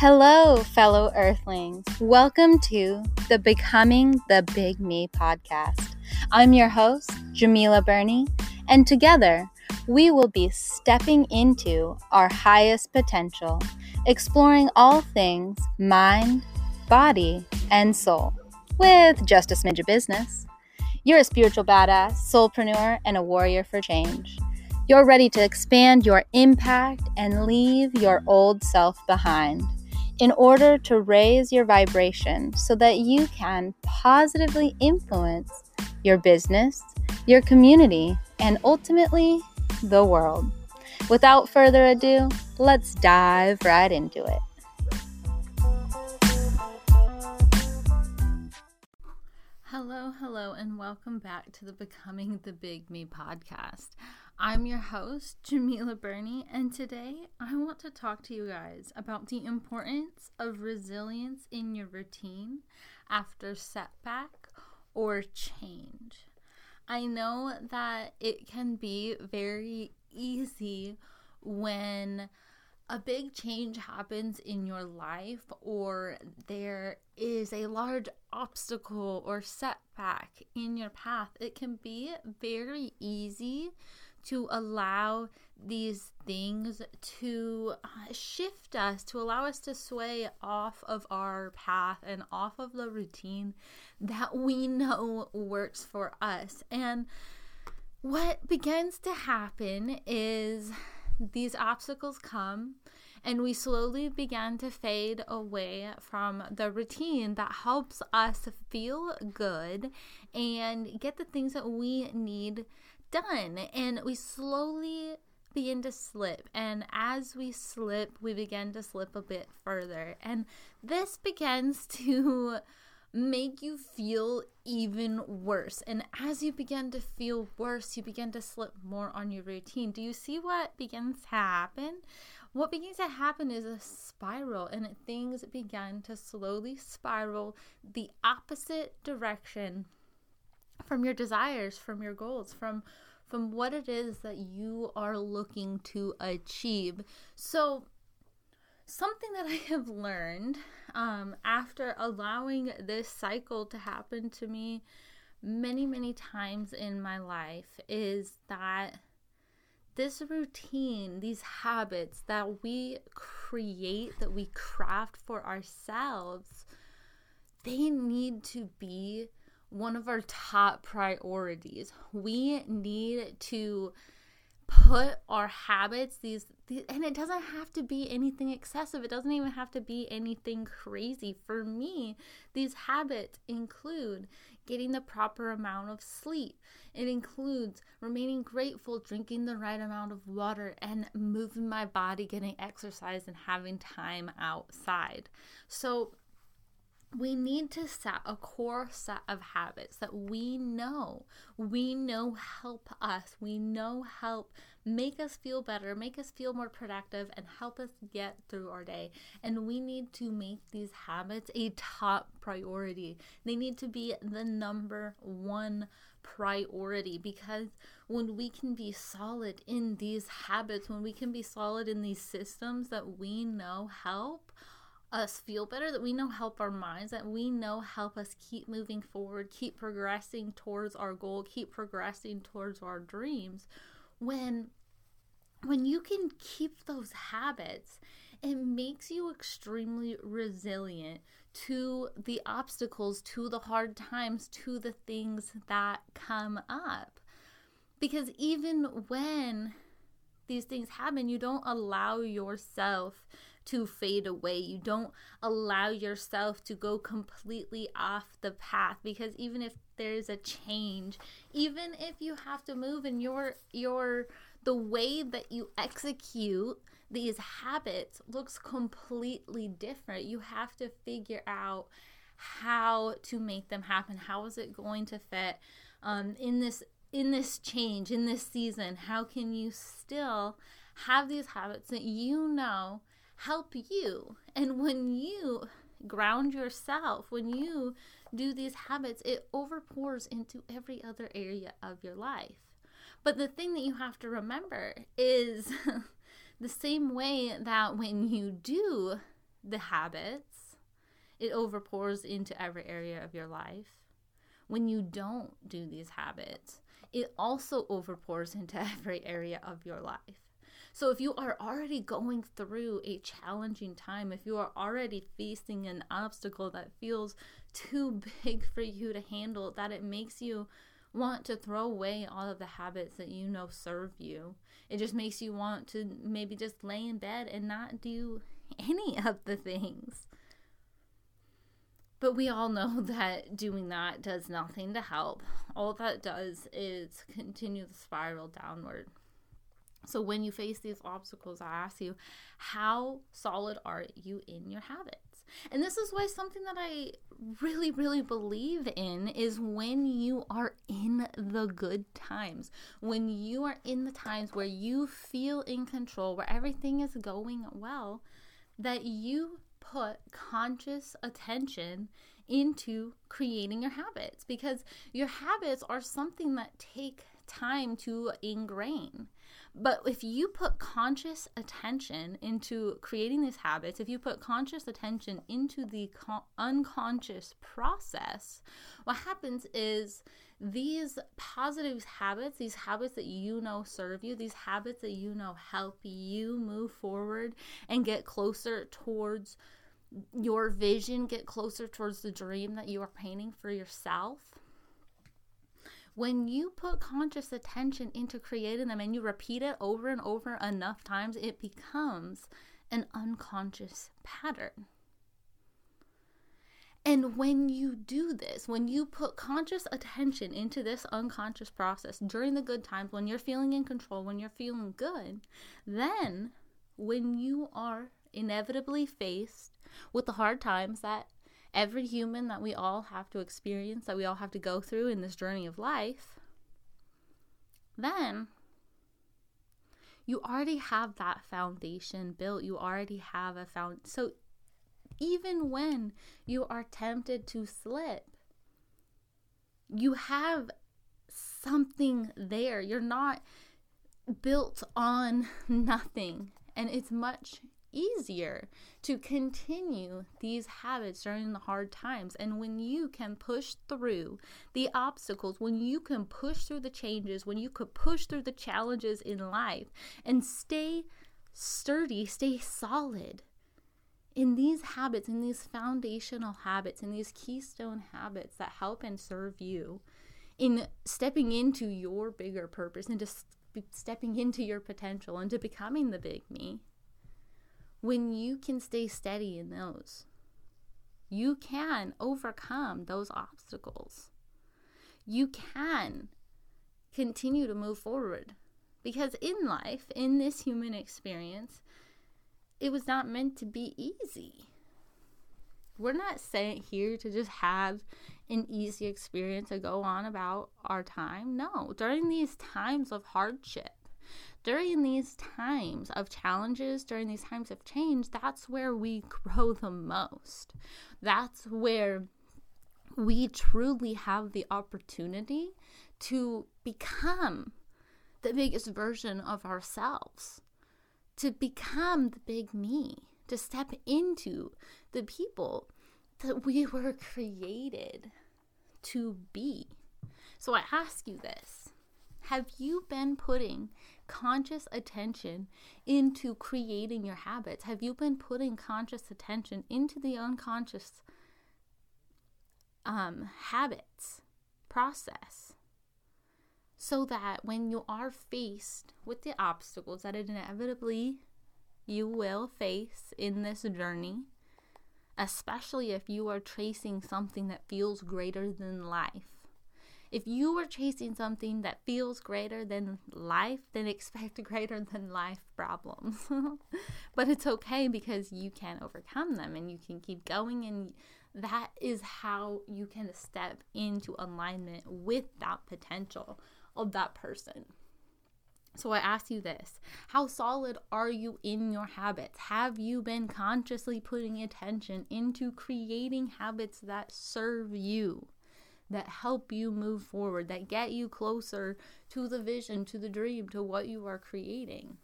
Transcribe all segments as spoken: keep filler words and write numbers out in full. Hello, fellow Earthlings. Welcome to the Becoming the Big Me Podcast. I'm your host, Djemilah Birnie, and together we will be stepping into our highest potential, exploring all things mind, body, and soul, with just a smidge of business. You're a spiritual badass, soulpreneur, and a warrior for change. You're ready to expand your impact and leave your old self behind in order to raise your vibration so that you can positively influence your business, your community, and ultimately the world. Without further ado, let's dive right into it. Hello, hello, and welcome back to the Becoming the Big Me podcast. I'm your host, Djemilah Birnie, and today I want to talk to you guys about the importance of resilience in your routine after setback or change. I know that it can be very easy when a big change happens in your life, or there is a large obstacle or setback in your path. It can be very easy to allow these things to shift us, to allow us to sway off of our path and off of the routine that we know works for us. And what begins to happen is these obstacles come, and we slowly begin to fade away from the routine that helps us feel good and get the things that we need done. And we slowly begin to slip. And as we slip, we begin to slip a bit further. And this begins to make you feel even worse. And as you begin to feel worse, you begin to slip more on your routine. Do you see what begins to happen? What begins to happen is a spiral, and things begin to slowly spiral the opposite direction from your desires, from your goals, from from what it is that you are looking to achieve. So something that I have learned um, after allowing this cycle to happen to me many, many times in my life is that this routine, these habits that we create, that we craft for ourselves, they need to be one of our top priorities. We need to put our habits, these, these, and it doesn't have to be anything excessive. It doesn't even have to be anything crazy. For me, these habits include getting the proper amount of sleep. It includes remaining grateful, drinking the right amount of water, and moving my body, getting exercise, and having time outside. So we need to set a core set of habits that we know, we know help us, we know help make us feel better, make us feel more productive, and help us get through our day. And we need to make these habits a top priority. They need to be the number one priority, because when we can be solid in these habits, when we can be solid in these systems that we know help us feel better, that we know help our minds, that we know help us keep moving forward, keep progressing towards our goal, keep progressing towards our dreams. When when you can keep those habits, it makes you extremely resilient to the obstacles, to the hard times, to the things that come up. Because even when these things happen, you don't allow yourself to fade away. You don't allow yourself to go completely off the path, because even if there's a change, even if you have to move, and your your the way that you execute these habits looks completely different, you have to figure out how to make them happen. How is it going to fit um, in this in this change, in this season? How can you still have these habits that you know help you? And when you ground yourself, when you do these habits, it overpours into every other area of your life. But the thing that you have to remember is the same way that when you do the habits. It overpours into every area of your life. When you don't do these habits, it also overpours into every area of your life. So if you are already going through a challenging time, if you are already facing an obstacle that feels too big for you to handle, that it makes you want to throw away all of the habits that you know serve you. It just makes you want to maybe just lay in bed and not do any of the things. But we all know that doing that does nothing to help. All that does is continue the spiral downward. So when you face these obstacles, I ask you, how solid are you in your habits? And this is why something that I really, really believe in is when you are in the good times, when you are in the times where you feel in control, where everything is going well, that you put conscious attention into creating your habits, because your habits are something that take time to ingrain. But if you put conscious attention into creating these habits, if you put conscious attention into the con- unconscious process, what happens is these positive habits, these habits that you know serve you, these habits that you know help you move forward and get closer towards your vision, get closer towards the dream that you are painting for yourself. When you put conscious attention into creating them and you repeat it over and over enough times, it becomes an unconscious pattern. And when you do this, when you put conscious attention into this unconscious process during the good times, when you're feeling in control, when you're feeling good, then when you are inevitably faced with the hard times that every human that we all have to experience, that we all have to go through in this journey of life, then you already have that foundation built. You already have a found. So even when you are tempted to slip, you have something there. You're not built on nothing, and it's much easier to continue these habits during the hard times. And when you can push through the obstacles, when you can push through the changes, when you could push through the challenges in life and stay sturdy, stay solid in these habits, in these foundational habits, in these keystone habits that help and serve you in stepping into your bigger purpose, and just stepping into your potential, into becoming the big me. When you can stay steady in those, you can overcome those obstacles. You can continue to move forward, because in life, in this human experience, it was not meant to be easy. We're not sent here to just have an easy experience to go on about our time. No, during these times of hardship, during these times of challenges, during these times of change, that's where we grow the most. That's where we truly have the opportunity to become the biggest version of ourselves, to become the big me, to step into the people that we were created to be. So I ask you this. Have you been putting conscious attention into creating your habits? Have you been putting conscious attention into the unconscious um, habits process, so that when you are faced with the obstacles that inevitably you will face in this journey, especially if you are chasing something that feels greater than life, if you are chasing something that feels greater than life, then expect greater than life problems. But it's okay, because you can overcome them and you can keep going. And that is how you can step into alignment with that potential of that person. So I ask you this, how solid are you in your habits? Have you been consciously putting attention into creating habits that serve you, that help you move forward, that get you closer to the vision, to the dream, to what you are creating?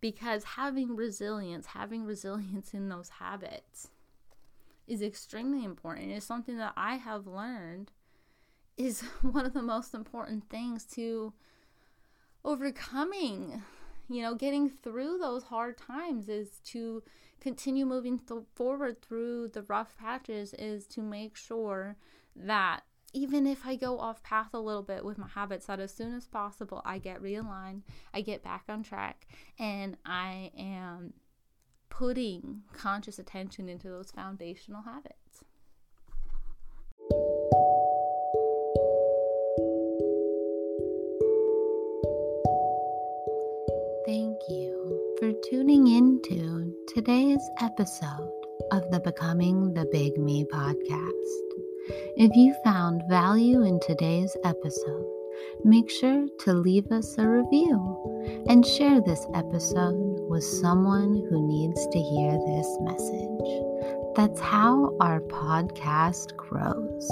because having resilience, having resilience in those habits is extremely important. It's something that I have learned is one of the most important things to overcoming, you know, getting through those hard times, is to continue moving th- forward through the rough patches, is to make sure that even if I go off path a little bit with my habits, that as soon as possible, I get realigned, I get back on track, and I am putting conscious attention into those foundational habits. Thank you for tuning into today's episode of the Becoming the Big Me podcast. If you found value in today's episode, make sure to leave us a review and share this episode with someone who needs to hear this message. That's how our podcast grows.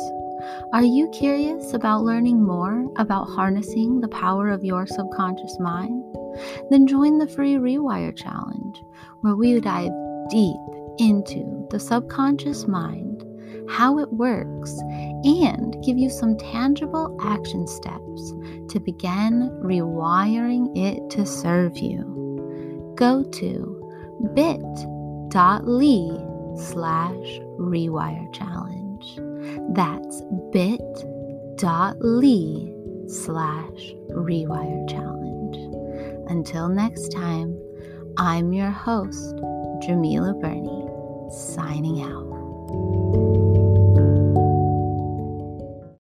Are you curious about learning more about harnessing the power of your subconscious mind? Then join the free Rewire Challenge, where we dive deep into the subconscious mind, how it works, and give you some tangible action steps to begin rewiring it to serve you. Go to bit.ly slash rewire challenge. That's bit.ly slash rewire challenge. Until next time, I'm your host, Djemilah Birnie, signing out.